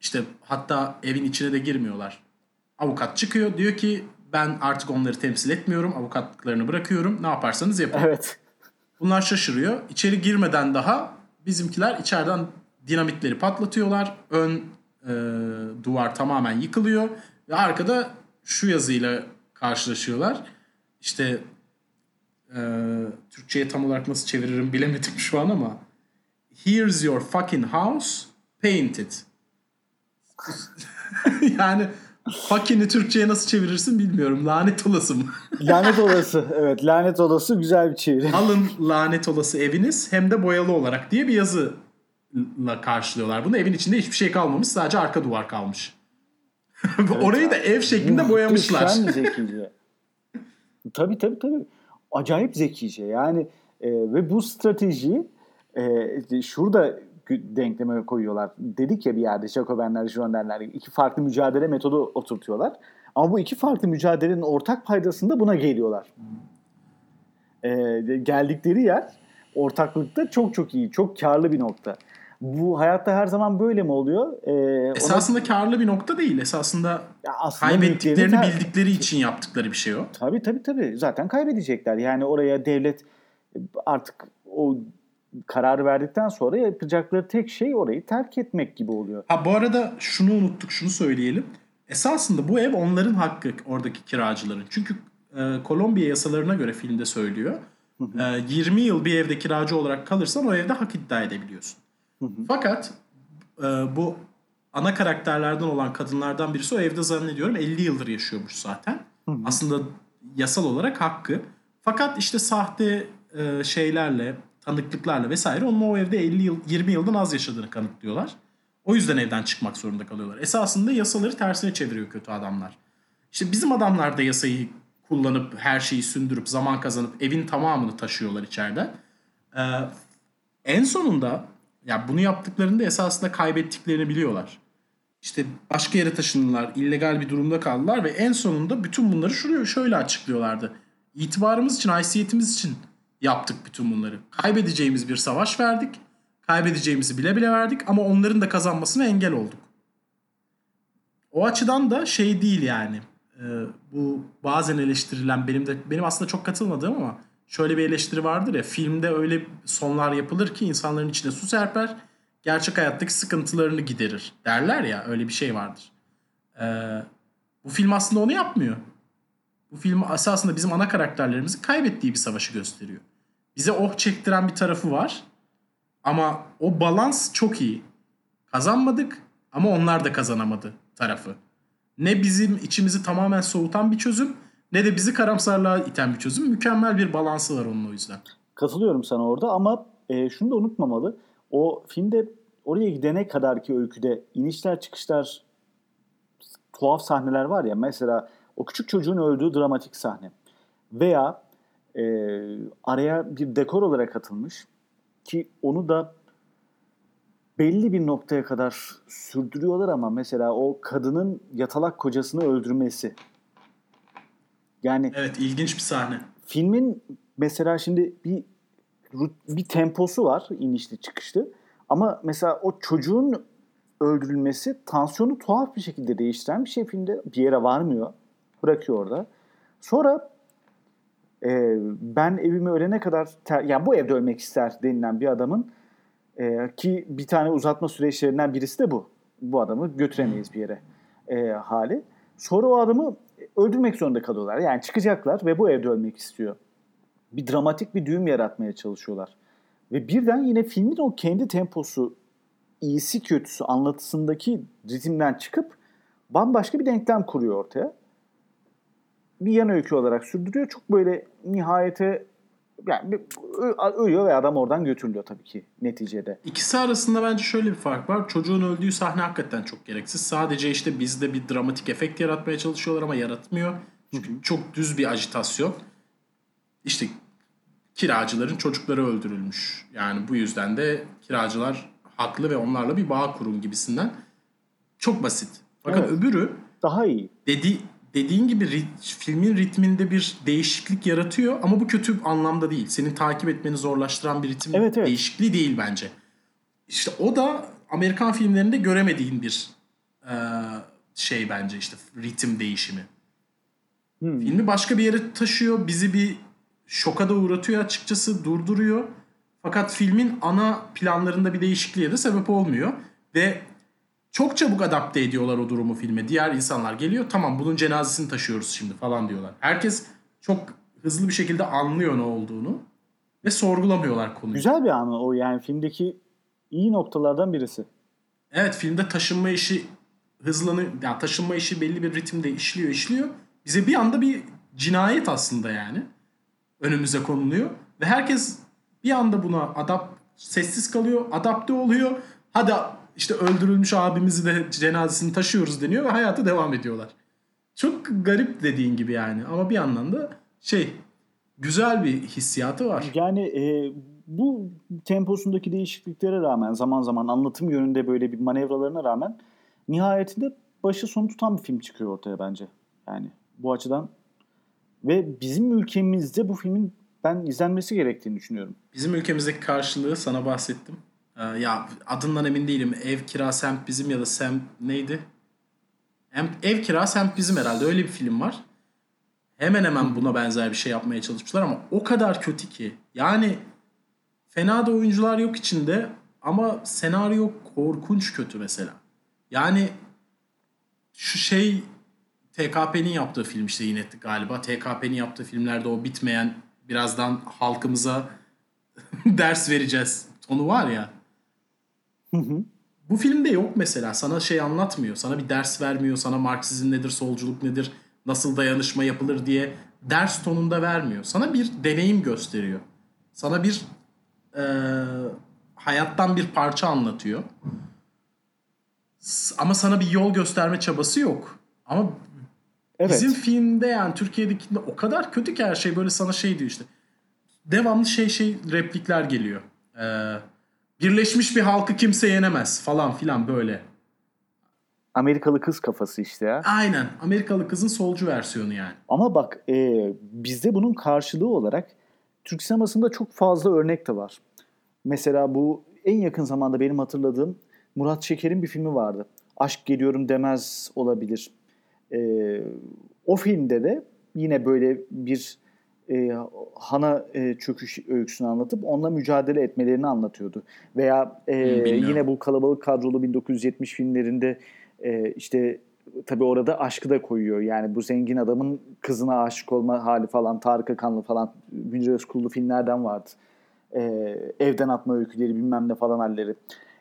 işte hatta evin içine de girmiyorlar. Avukat çıkıyor, diyor ki ben artık onları temsil etmiyorum. Avukatlıklarını bırakıyorum. Ne yaparsanız yapın. Evet. Bunlar şaşırıyor. İçeri girmeden daha bizimkiler içeriden dinamitleri patlatıyorlar. Ön e, duvar tamamen yıkılıyor. Ve arkada şu yazıyla karşılaşıyorlar. İşte e, Türkçe'ye tam olarak nasıl çeviririm bilemedim şu an ama here's your fucking house painted. Yani fucking'i Türkçe'ye nasıl çevirirsin bilmiyorum. Lanet olası mı? Lanet olası. Evet, lanet olası güzel bir çeviri. Alın lanet olası eviniz hem de boyalı olarak diye bir yazıyla karşılıyorlar bunu. Evin içinde hiçbir şey kalmamış. Sadece arka duvar kalmış. Evet, orayı da ev şeklinde boyamışlar. Sen mi zekice? Tabii tabii tabii. Acayip zekice. Yani e, ve bu stratejiyi e, şurada denkleme koyuyorlar. Dedik ya bir yerde Jacobenler, Jönderler gibi iki farklı mücadele metodu oturtuyorlar. Ama bu iki farklı mücadelenin ortak paydasında buna geliyorlar. E, geldikleri yer ortaklıkta çok çok iyi, çok karlı bir nokta. Bu hayatta her zaman böyle mi oluyor? Ee, esasında ona... karlı bir nokta değil. Esasında, aslında kaybettiklerini ter... bildikleri için yaptıkları bir şey o. Tabii tabii tabii. Zaten kaybedecekler. Yani oraya devlet artık o kararı verdikten sonra yapacakları tek şey orayı terk etmek gibi oluyor. Ha, bu arada şunu unuttuk, şunu söyleyelim. Esasında bu ev onların hakkı, oradaki kiracıların. Çünkü e, Kolombiya yasalarına göre filmde söylüyor. Hı hı. E, yirmi yıl bir evde kiracı olarak kalırsan o evde hak iddia edebiliyorsun. Hı hı. Fakat e, bu ana karakterlerden olan kadınlardan birisi o evde zannediyorum elli yıldır yaşıyormuş zaten. Hı hı. Aslında yasal olarak hakkı. Fakat işte sahte e, şeylerle, tanıklıklarla vesaire onun o evde elli yıl, yirmi yıldan az yaşadığını kanıtlıyorlar. O yüzden evden çıkmak zorunda kalıyorlar. Esasında yasaları tersine çeviriyor kötü adamlar. İşte bizim adamlar da yasayı kullanıp her şeyi sündürüp zaman kazanıp evin tamamını taşıyorlar içeride. E, en sonunda... Ya bunu yaptıklarında esasında kaybettiklerini biliyorlar. İşte başka yere taşındılar, illegal bir durumda kaldılar ve en sonunda bütün bunları şöyle, şöyle açıklıyorlardı. İtibarımız için, haysiyetimiz için yaptık bütün bunları. Kaybedeceğimiz bir savaş verdik, kaybedeceğimizi bile bile verdik ama onların da kazanmasına engel olduk. O açıdan da şey değil yani. E, bu bazen eleştirilen, benim de benim aslında çok katılmadığım ama... Şöyle bir eleştiri vardır ya, filmde öyle sonlar yapılır ki insanların içine su serper, gerçek hayattaki sıkıntılarını giderir derler ya, öyle bir şey vardır. Ee, bu film aslında onu yapmıyor. Bu film esasında bizim ana karakterlerimizin kaybettiği bir savaşı gösteriyor. Bize oh çektiren bir tarafı var ama o balans çok iyi. Kazanmadık ama onlar da kazanamadı tarafı. Ne bizim içimizi tamamen soğutan bir çözüm, ne de bizi karamsarlığa iten bir çözüm. Mükemmel bir balansı var onun o yüzden. Katılıyorum sana orada ama e, şunu da unutmamalı. O filmde oraya gidene kadarki öyküde inişler çıkışlar, tuhaf sahneler var ya. Mesela o küçük çocuğun öldüğü dramatik sahne. Veya e, araya bir dekor olarak atılmış ki onu da belli bir noktaya kadar sürdürüyorlar ama mesela o kadının yatalak kocasını öldürmesi... Yani evet, ilginç bir sahne. Filmin mesela şimdi bir bir temposu var, inişli çıkışlı. Ama mesela o çocuğun öldürülmesi tansiyonu tuhaf bir şekilde değiştiren bir şey filmde. Bir yere varmıyor. Bırakıyor orada. Sonra e, ben evimi ölene kadar ter, yani bu evde ölmek ister denilen bir adamın e, ki bir tane uzatma süreçlerinden birisi de bu. Bu adamı götüremeyiz bir yere e, hali. Sonra o adamı öldürmek zorunda kalıyorlar. Yani çıkacaklar ve bu evde ölmek istiyor. Bir dramatik bir düğüm yaratmaya çalışıyorlar. Ve birden yine filmin o kendi temposu, iyisi kötüsü anlatısındaki ritimden çıkıp bambaşka bir denklem kuruyor ortaya. Bir yan öykü olarak sürdürüyor. Çok böyle nihayete yani ölüyor ve adam oradan götürülüyor tabii ki neticede. İkisi arasında bence şöyle bir fark var. Çocuğun öldüğü sahne hakikaten çok gereksiz. Sadece işte bizde bir dramatik efekt yaratmaya çalışıyorlar ama yaratmıyor. Çünkü çok düz bir ajitasyon. İşte kiracıların çocukları öldürülmüş. Yani bu yüzden de kiracılar haklı ve onlarla bir bağ kurun gibisinden. Çok basit. Fakat evet, öbürü daha iyi. Dedi, dediğin gibi rit, filmin ritminde bir değişiklik yaratıyor ama bu kötü anlamda değil. Senin takip etmeni zorlaştıran bir ritim evet, evet. değişikliği değil bence. İşte o da Amerikan filmlerinde göremediğin bir e, şey bence işte ritim değişimi. Hmm. Filmi başka bir yere taşıyor, bizi bir şoka da uğratıyor açıkçası, durduruyor. Fakat filmin ana planlarında bir değişikliğe de sebep olmuyor ve çok çabuk adapte ediyorlar o durumu filme. Diğer insanlar geliyor, tamam bunun cenazesini taşıyoruz şimdi falan diyorlar. Herkes çok hızlı bir şekilde anlıyor ne olduğunu ve sorgulamıyorlar konuyu. Güzel bir anı o, yani filmdeki iyi noktalardan birisi. Evet, filmde taşınma işi hızlanıyor. Yani taşınma işi belli bir ritimde işliyor işliyor. Bize bir anda bir cinayet aslında yani önümüze konuluyor ve herkes bir anda buna adap sessiz kalıyor, adapte oluyor. Hadi İşte öldürülmüş abimizi de cenazesini taşıyoruz deniyor ve hayata devam ediyorlar. Çok garip dediğin gibi yani. Ama bir yandan da şey, güzel bir hissiyatı var. Yani e, bu temposundaki değişikliklere rağmen, zaman zaman anlatım yönünde böyle bir manevralarına rağmen nihayetinde başı sonu tutan bir film çıkıyor ortaya bence. Yani bu açıdan ve bizim ülkemizde bu filmin ben izlenmesi gerektiğini düşünüyorum. Bizim ülkemizdeki karşılığı sana bahsettim. Ya adından emin değilim. Ev Kira Semt Bizim ya da Semt neydi? Ev Kira Semt Bizim herhalde. Öyle bir film var. Hemen hemen buna benzer bir şey yapmaya çalışmışlar ama o kadar kötü ki. Yani fena da oyuncular yok içinde ama senaryo korkunç kötü mesela. Yani şu şey T K P'nin yaptığı film işte yine galiba. T K P'nin yaptığı filmlerde o bitmeyen, birazdan halkımıza ders vereceğiz onu var ya. Hı hı. Bu filmde yok mesela. Sana şey anlatmıyor. Sana bir ders vermiyor. Sana Marksizm nedir, solculuk nedir, nasıl dayanışma yapılır diye ders tonunda vermiyor. Sana bir deneyim gösteriyor. Sana bir e, hayattan bir parça anlatıyor. Ama sana bir yol gösterme çabası yok. Ama evet. Bizim filmde yani Türkiye'dekinde o kadar kötü ki her şey böyle sana şey diyor işte. Devamlı şey şey replikler geliyor. Ee, birleşmiş bir halkı kimse yenemez falan filan böyle. Amerikalı kız kafası işte ya. Aynen. Amerikalı kızın solcu versiyonu yani. Ama bak e, bizde bunun karşılığı olarak Türk sinemasında çok fazla örnek de var. Mesela bu en yakın zamanda benim hatırladığım Murat Şeker'in bir filmi vardı. Aşk Geliyorum Demez olabilir. E, o filmde de yine böyle bir E, hana e, çöküş öyküsünü anlatıp onunla mücadele etmelerini anlatıyordu. Veya e, yine bu kalabalık kadrolu bin dokuz yüz yetmiş filmlerinde e, işte tabii orada aşkı da koyuyor. Yani bu zengin adamın kızına aşık olma hali falan, Tarık Akanlı falan, Münir Özkullu filmlerden vardı. E, evden atma öyküleri bilmem ne falan halleri.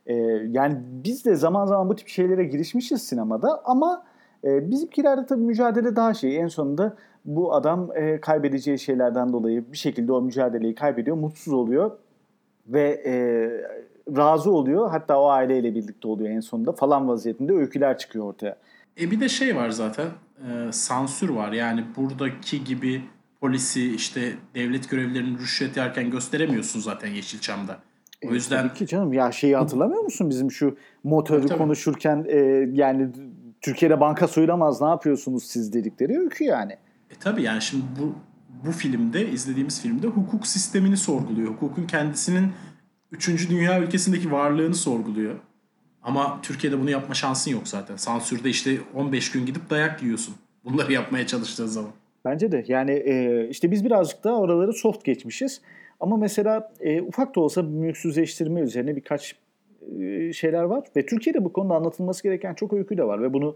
E, yani biz de zaman zaman bu tip şeylere girişmişiz sinemada ama e, bizimkilerde tabii mücadele daha şey. En sonunda bu adam e, kaybedeceği şeylerden dolayı bir şekilde o mücadeleyi kaybediyor, mutsuz oluyor ve e, razı oluyor. Hatta o aileyle birlikte oluyor en sonunda falan vaziyetinde öyküler çıkıyor ortaya. E bir de şey var zaten, e, sansür var. Yani buradaki gibi polisi işte devlet görevlilerini rüşvet yerken gösteremiyorsun zaten Yeşilçam'da. O yüzden... E, tabii ki canım ya, şeyi hatırlamıyor musun bizim şu motoru tabii. konuşurken e, yani Türkiye'de banka soyulamaz ne yapıyorsunuz siz dedikleri öykü yani. E tabii yani şimdi bu bu filmde, izlediğimiz filmde hukuk sistemini sorguluyor. Hukukun kendisinin üçüncü dünya ülkesindeki varlığını sorguluyor. Ama Türkiye'de bunu yapma şansın yok zaten. Sansürde işte on beş gün gidip dayak yiyorsun. Bunları yapmaya çalıştığın zaman. Bence de yani e, işte biz birazcık daha oraları soft geçmişiz. Ama mesela e, ufak da olsa mülksüzleştirme üzerine birkaç e, şeyler var. Ve Türkiye'de bu konuda anlatılması gereken çok öykü de var. Ve bunu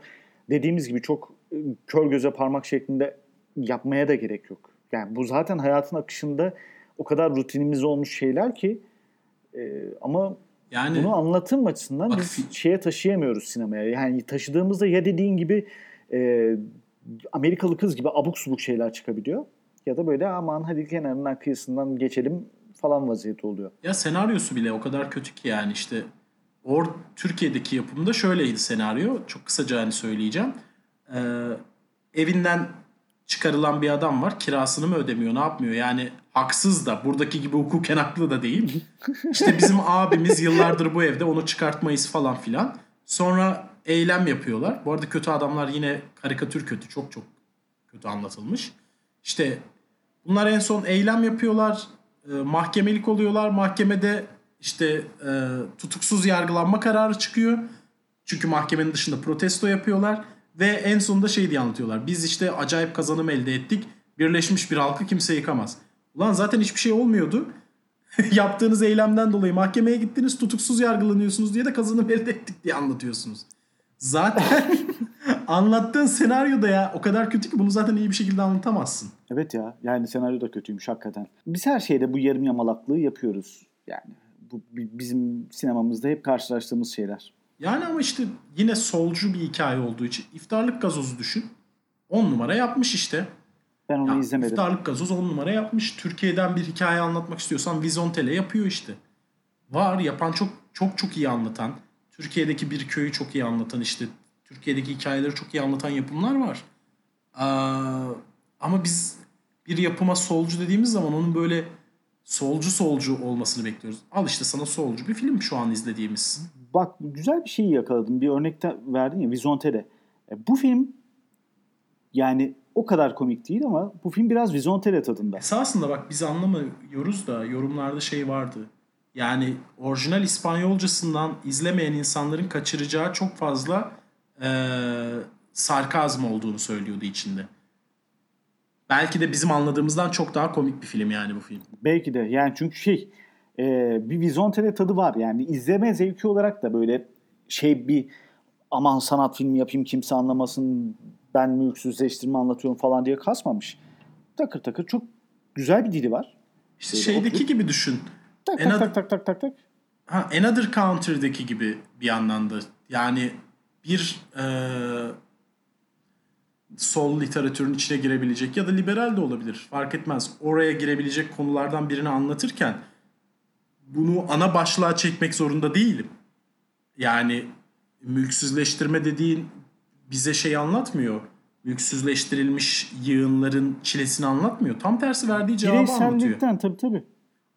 dediğimiz gibi çok e, kör göze parmak şeklinde yapmaya da gerek yok. Yani bu zaten hayatın akışında o kadar rutinimiz olmuş şeyler ki e, ama yani, bunu anlatım açısından bak, biz şeye taşıyamıyoruz sinemaya. Yani taşıdığımızda ya dediğin gibi e, Amerikalı kız gibi abuk subuk şeyler çıkabiliyor ya da böyle aman hadi kenarından kıyısından geçelim falan vaziyeti oluyor. Ya senaryosu bile o kadar kötü ki yani işte or Türkiye'deki yapımda şöyleydi senaryo. Çok kısaca hani söyleyeceğim. Ee, evinden çıkarılan bir adam var. Kirasını mı ödemiyor, ne yapmıyor? Yani haksız da, buradaki gibi hukuken haklı da değil. İşte bizim abimiz yıllardır bu evde, onu çıkartmayız falan filan. Sonra eylem yapıyorlar. Bu arada kötü adamlar yine karikatür kötü. Çok çok kötü anlatılmış. İşte bunlar en son eylem yapıyorlar, e, mahkemelik oluyorlar. Mahkemede işte e, tutuksuz yargılanma kararı çıkıyor. Çünkü mahkemenin dışında protesto yapıyorlar. Ve en sonunda şey diye anlatıyorlar. Biz işte acayip kazanım elde ettik. Birleşmiş bir halkı kimse yıkamaz. Ulan zaten hiçbir şey olmuyordu. Yaptığınız eylemden dolayı mahkemeye gittiniz, tutuksuz yargılanıyorsunuz diye de kazanım elde ettik diye anlatıyorsunuz. Zaten anlattığın senaryoda ya o kadar kötü ki bunu zaten iyi bir şekilde anlatamazsın. Evet ya, yani senaryo da kötüymüş hakikaten. Biz her şeyde bu yarım yamalaklığı yapıyoruz. Yani bu bizim sinemamızda hep karşılaştığımız şeyler. Yani ama işte yine solcu bir hikaye olduğu için iftarlık gazozu düşün. on numara yapmış işte. Ben onu ya, izlemedim. İftarlık gazoz on numara yapmış. Türkiye'den bir hikaye anlatmak istiyorsan Vizontele yapıyor işte. Var yapan, çok çok çok iyi anlatan, Türkiye'deki bir köyü çok iyi anlatan, işte Türkiye'deki hikayeleri çok iyi anlatan yapımlar var. Aa, ama biz bir yapıma solcu dediğimiz zaman onun böyle solcu solcu olmasını bekliyoruz. Al işte sana solcu bir film şu an izlediğimiz. Bak güzel bir şeyi yakaladım. Bir örnekte verdin ya, Vizontele. E, bu film yani o kadar komik değil ama bu film biraz Vizontele tadında. Esasında bak biz anlamıyoruz da yorumlarda şey vardı. Yani orijinal İspanyolcasından izlemeyen insanların kaçıracağı çok fazla e, sarkazm olduğunu söylüyordu içinde. Belki de bizim anladığımızdan çok daha komik bir film yani bu film. Belki de yani çünkü şey e, bir Vizontele tadı var. Yani izleme zevki olarak da böyle şey bir aman sanat filmi yapayım kimse anlamasın, ben mülksüzleştirme anlatıyorum falan diye kasmamış. Takır takır çok güzel bir dili var. İşte böyle şeydeki oturup gibi düşün. Tak tak, another, tak tak tak tak tak. Ha, Another Counter'daki gibi bir yandan da. Yani bir e, sol literatürün içine girebilecek ya da liberal de olabilir. Fark etmez. Oraya girebilecek konulardan birini anlatırken bunu ana başlığa çekmek zorunda değilim. Yani mülksüzleştirme dediğin bize şey anlatmıyor. Mülksüzleştirilmiş yığınların çilesini anlatmıyor. Tam tersi verdiği cevabı anlatıyor. Bireysellikten tabii tabii.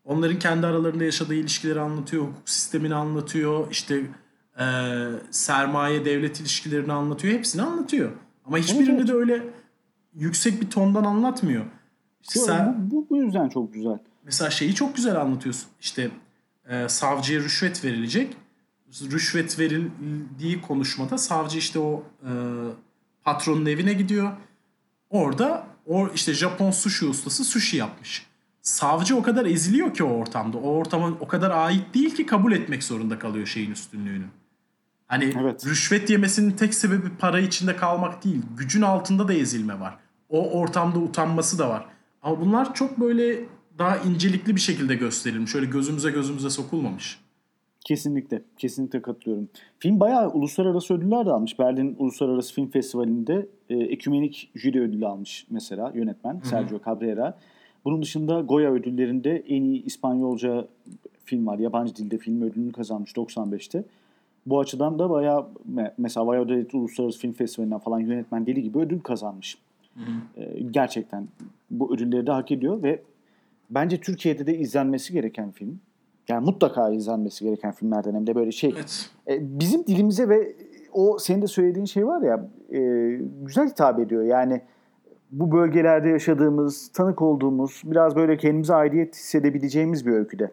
Onların kendi aralarında yaşadığı ilişkileri anlatıyor. Hukuk sistemini anlatıyor. İşte e, sermaye devlet ilişkilerini anlatıyor. Hepsini anlatıyor. Ama hiçbirini evet. de öyle yüksek bir tondan anlatmıyor. İşte Yo, sen, bu, bu yüzden çok güzel. Mesela şeyi çok güzel anlatıyorsun. İşte e, savcıya rüşvet verilecek. Rüşvet verildiği konuşmada savcı işte o e, patronun evine gidiyor. Orada o işte Japon sushi ustası sushi yapmış. Savcı o kadar eziliyor ki o ortamda. O ortama o kadar ait değil ki kabul etmek zorunda kalıyor şeyin üstünlüğünü. Hani evet. Rüşvet yemesinin tek sebebi para içinde kalmak değil. Gücün altında da ezilme var. O ortamda utanması da var. Ama bunlar çok böyle daha incelikli bir şekilde gösterilmiş. Şöyle gözümüze gözümüze sokulmamış. Kesinlikle. Kesinlikle katılıyorum. Film bayağı uluslararası ödüller de almış. Berlin Uluslararası Film Festivali'nde e, ekümenik jüri ödülü almış mesela yönetmen Hı-hı. Sergio Cabrera. Bunun dışında Goya ödüllerinde en iyi İspanyolca film var. Yabancı dilde film ödülünü kazanmış doksan beşte. Bu açıdan da bayağı mesela Valladolid Uluslararası Film Festivali'nden falan yönetmen deli gibi ödül kazanmış. Hı-hı. E, gerçekten bu ödülleri de hak ediyor ve bence Türkiye'de de izlenmesi gereken film. Yani mutlaka izlenmesi gereken filmlerden hem de böyle şey. Evet. E, bizim dilimize ve o senin de söylediğin şey var ya e, güzel hitap ediyor. Yani bu bölgelerde yaşadığımız, tanık olduğumuz, biraz böyle kendimize aidiyet hissedebileceğimiz bir öyküde.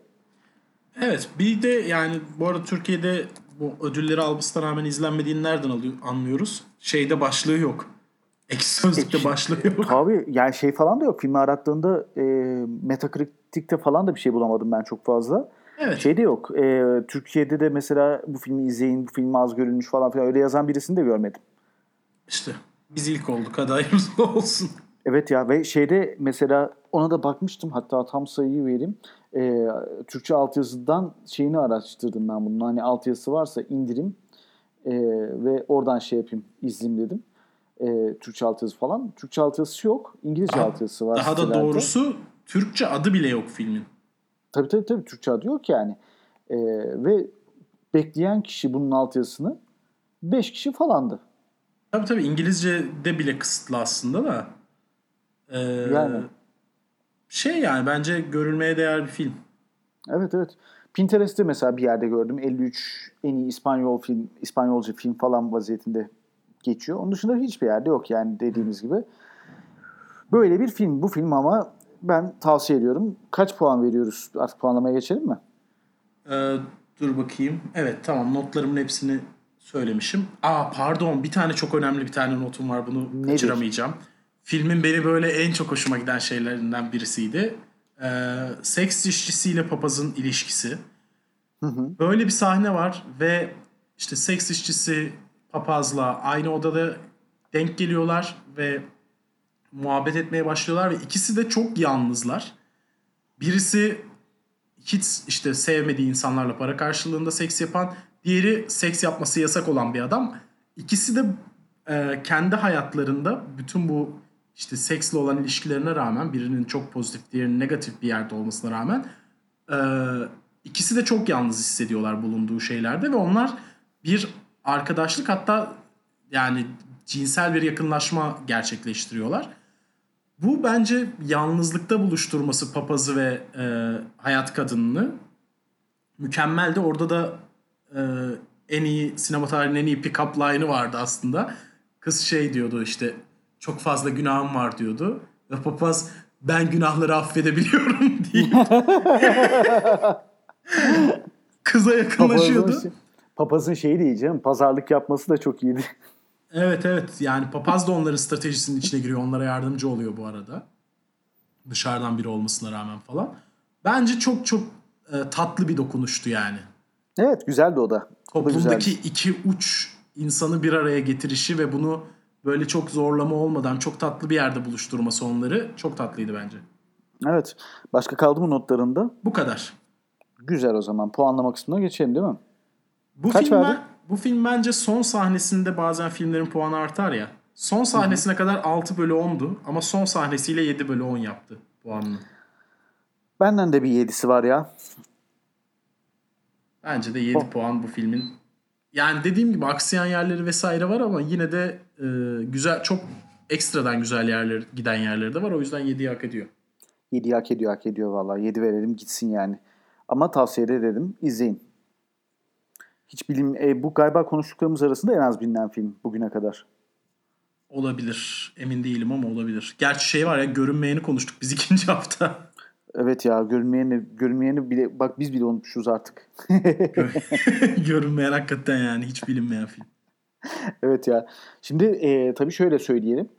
Evet, bir de yani bu arada Türkiye'de bu ödülleri almasına rağmen izlenmediğini nereden alıyor, anlıyoruz? Şeyde başlığı yok. Ekşi Sözlük'te başlığı yok. Tabii yani şey falan da yok. Filmi arattığında e, Metacritic'te falan da bir şey bulamadım ben çok fazla. Evet. Şey de yok. E, Türkiye'de de mesela bu filmi izleyin, bu film az görülmüş falan filan öyle yazan birisini de görmedim. İşte biz ilk olduk, hadi hayırlısı olsun. Evet ya ve şeyde mesela ona da bakmıştım, hatta tam sayıyı vereyim. E, Türkçe altyazıdan şeyini araştırdım ben bunun. Hani altyazısı varsa indirim e, ve oradan şey yapayım, izleyeyim dedim. E, Türkçe altyazı falan. Türkçe altyazısı yok. İngilizce daha, altyazısı var. Daha sitelerde. Da doğrusu Türkçe adı bile yok filmin. Tabii tabii tabii. Türkçe adı yok yani. E, ve bekleyen kişi bunun altyazısını beş kişi falandı. Tabii tabii. İngilizce'de bile kısıtlı aslında da. Ee, yani. Şey yani bence görülmeye değer bir film. Evet evet. Pinterest'te mesela bir yerde gördüm. elli üç en iyi İspanyol film, İspanyolca film falan vaziyetinde geçiyor. Onun dışında hiçbir yerde yok yani dediğimiz gibi. Böyle bir film. Bu film ama ben tavsiye ediyorum. Kaç puan veriyoruz? Artık puanlamaya geçelim mi? Ee, dur bakayım. Evet tamam, notlarımın hepsini söylemişim. Aa pardon, bir tane çok önemli bir tane notum var. Bunu Nedir? kaçıramayacağım. Filmin beni böyle en çok hoşuma giden şeylerinden birisiydi. Ee, seks işçisiyle papazın ilişkisi. Hı hı. Böyle bir sahne var ve işte seks işçisi papazla aynı odada denk geliyorlar ve muhabbet etmeye başlıyorlar ve ikisi de çok yalnızlar. Birisi hiç işte sevmediği insanlarla para karşılığında seks yapan, diğeri seks yapması yasak olan bir adam. İkisi de e, kendi hayatlarında bütün bu işte seksle olan ilişkilerine rağmen, birinin çok pozitif diğerinin negatif bir yerde olmasına rağmen e, ikisi de çok yalnız hissediyorlar bulunduğu şeylerde ve onlar bir arkadaşlık, hatta yani cinsel bir yakınlaşma gerçekleştiriyorlar. Bu bence yalnızlıkta buluşturması papazı ve e, hayat kadınını mükemmeldi. Orada da e, en iyi, sinema tarihinin en iyi pick-up line'ı vardı aslında. Kız şey diyordu işte, çok fazla günahım var diyordu. Ve papaz, ben günahları affedebiliyorum diyordu. Kıza yakınlaşıyordu. Papazın, papazın şeyi diyeceğim, pazarlık yapması da çok iyiydi. Evet evet, yani papaz da onların stratejisinin içine giriyor. Onlara yardımcı oluyor bu arada. Dışarıdan biri olmasına rağmen falan. Bence çok çok e, tatlı bir dokunuştu yani. Evet, güzeldi o da. Toplumdaki o da iki uç insanı bir araya getirişi ve bunu böyle çok zorlama olmadan çok tatlı bir yerde buluşturması onları çok tatlıydı bence. Evet. Başka kaldı mı notlarında? Bu kadar. Güzel, o zaman puanlama kısmına geçelim değil mi? Bu Kaç film verdi? Bu film bence son sahnesinde, bazen filmlerin puanı artar ya. Son sahnesine Hı-hı. kadar altı bölü ondu ama son sahnesiyle yedi bölü on yaptı puanını. Benden de bir yedisi var ya. Bence de yedi oh. puan bu filmin. Yani dediğim gibi aksayan yerleri vesaire var ama yine de e, güzel, çok ekstradan güzel yerler, giden yerleri de var. O yüzden yediyi hak ediyor. yediyi hak ediyor, hak ediyor vallahi. yedi verelim gitsin yani. Ama tavsiye ederim, izleyin. Hiç bilim, e, bu galiba konuştuklarımız arasında en az bilinen film bugüne kadar. Olabilir. Emin değilim ama olabilir. Gerçi şey var ya, görünmeyeni konuştuk biz ikinci hafta. Evet ya, görünmeyeni, görünmeyeni bile, bak biz bile unutmuşuz artık. Görünmeyen hakikaten yani, hiç bilinmeyen film. Evet ya. Şimdi e, tabii şöyle söyleyelim.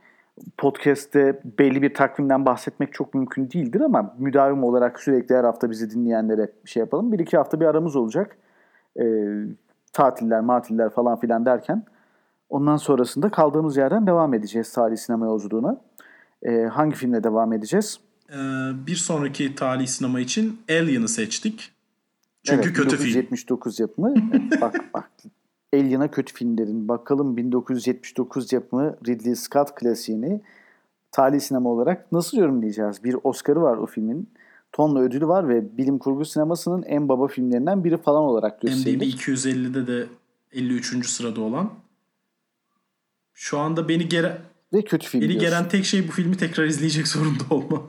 Podcast'te belli bir takvimden bahsetmek çok mümkün değildir ama müdavim olarak sürekli her hafta bizi dinleyenlere bir şey yapalım. Bir iki hafta bir aramız olacak. E, tatiller, matiller falan filan derken ondan sonrasında kaldığımız yerden devam edeceğiz Talih Sinema Yolculuğuna. E, hangi filmle devam edeceğiz? Ee, bir sonraki Talih Sinema için Alien'ı seçtik. Çünkü evet, kötü bin dokuz yüz yetmiş dokuz film. bin dokuz yüz yetmiş dokuz yapımı. Bak bak. Alien'a kötü film derin. Bakalım bin dokuz yüz yetmiş dokuz yapımı Ridley Scott klasiğini Talih Sinema olarak nasıl yorumlayacağız? Bir Oscar'ı var o filmin. Tonla ödülü var ve bilim kurgu sinemasının en baba filmlerinden biri falan olarak gösterildi. IMDb iki yüz ellide de elli üçüncü sırada olan. Şu anda beni gere... Ve kötü film beni diyorsun. Geren tek şey, bu filmi tekrar izleyecek zorunda olma.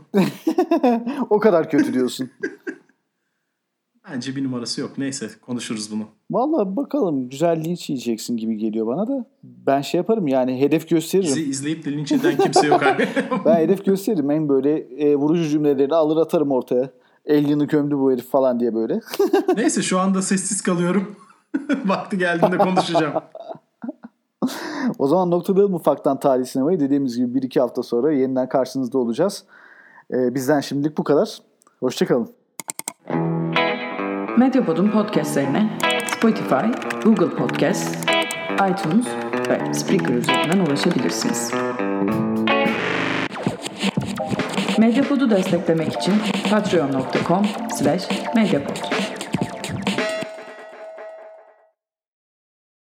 O kadar kötü diyorsun. Bence bir numarası yok. Neyse, konuşuruz bunu. Vallahi bakalım, güzel linç yiyeceksin gibi geliyor bana da. Ben şey yaparım yani, hedef gösteririm. Bizi izleyip de linç eden kimse yok abi. Ben hedef gösteririm. En böyle e, vurucu cümlelerini alır atarım ortaya. Elini kömdü bu herif falan diye böyle. Neyse, şu anda sessiz kalıyorum. Vakti geldiğinde konuşacağım. O zaman noktalayalım ufaktan Talih Sinema'yı. Dediğimiz gibi bir iki hafta sonra yeniden karşınızda olacağız. E, bizden şimdilik bu kadar. Hoşçakalın. Medyapod'un podcastlerine Spotify, Google Podcast, iTunes ve Spreaker üzerinden ulaşabilirsiniz. Medyapod'u desteklemek için patreon nokta com slash medyapod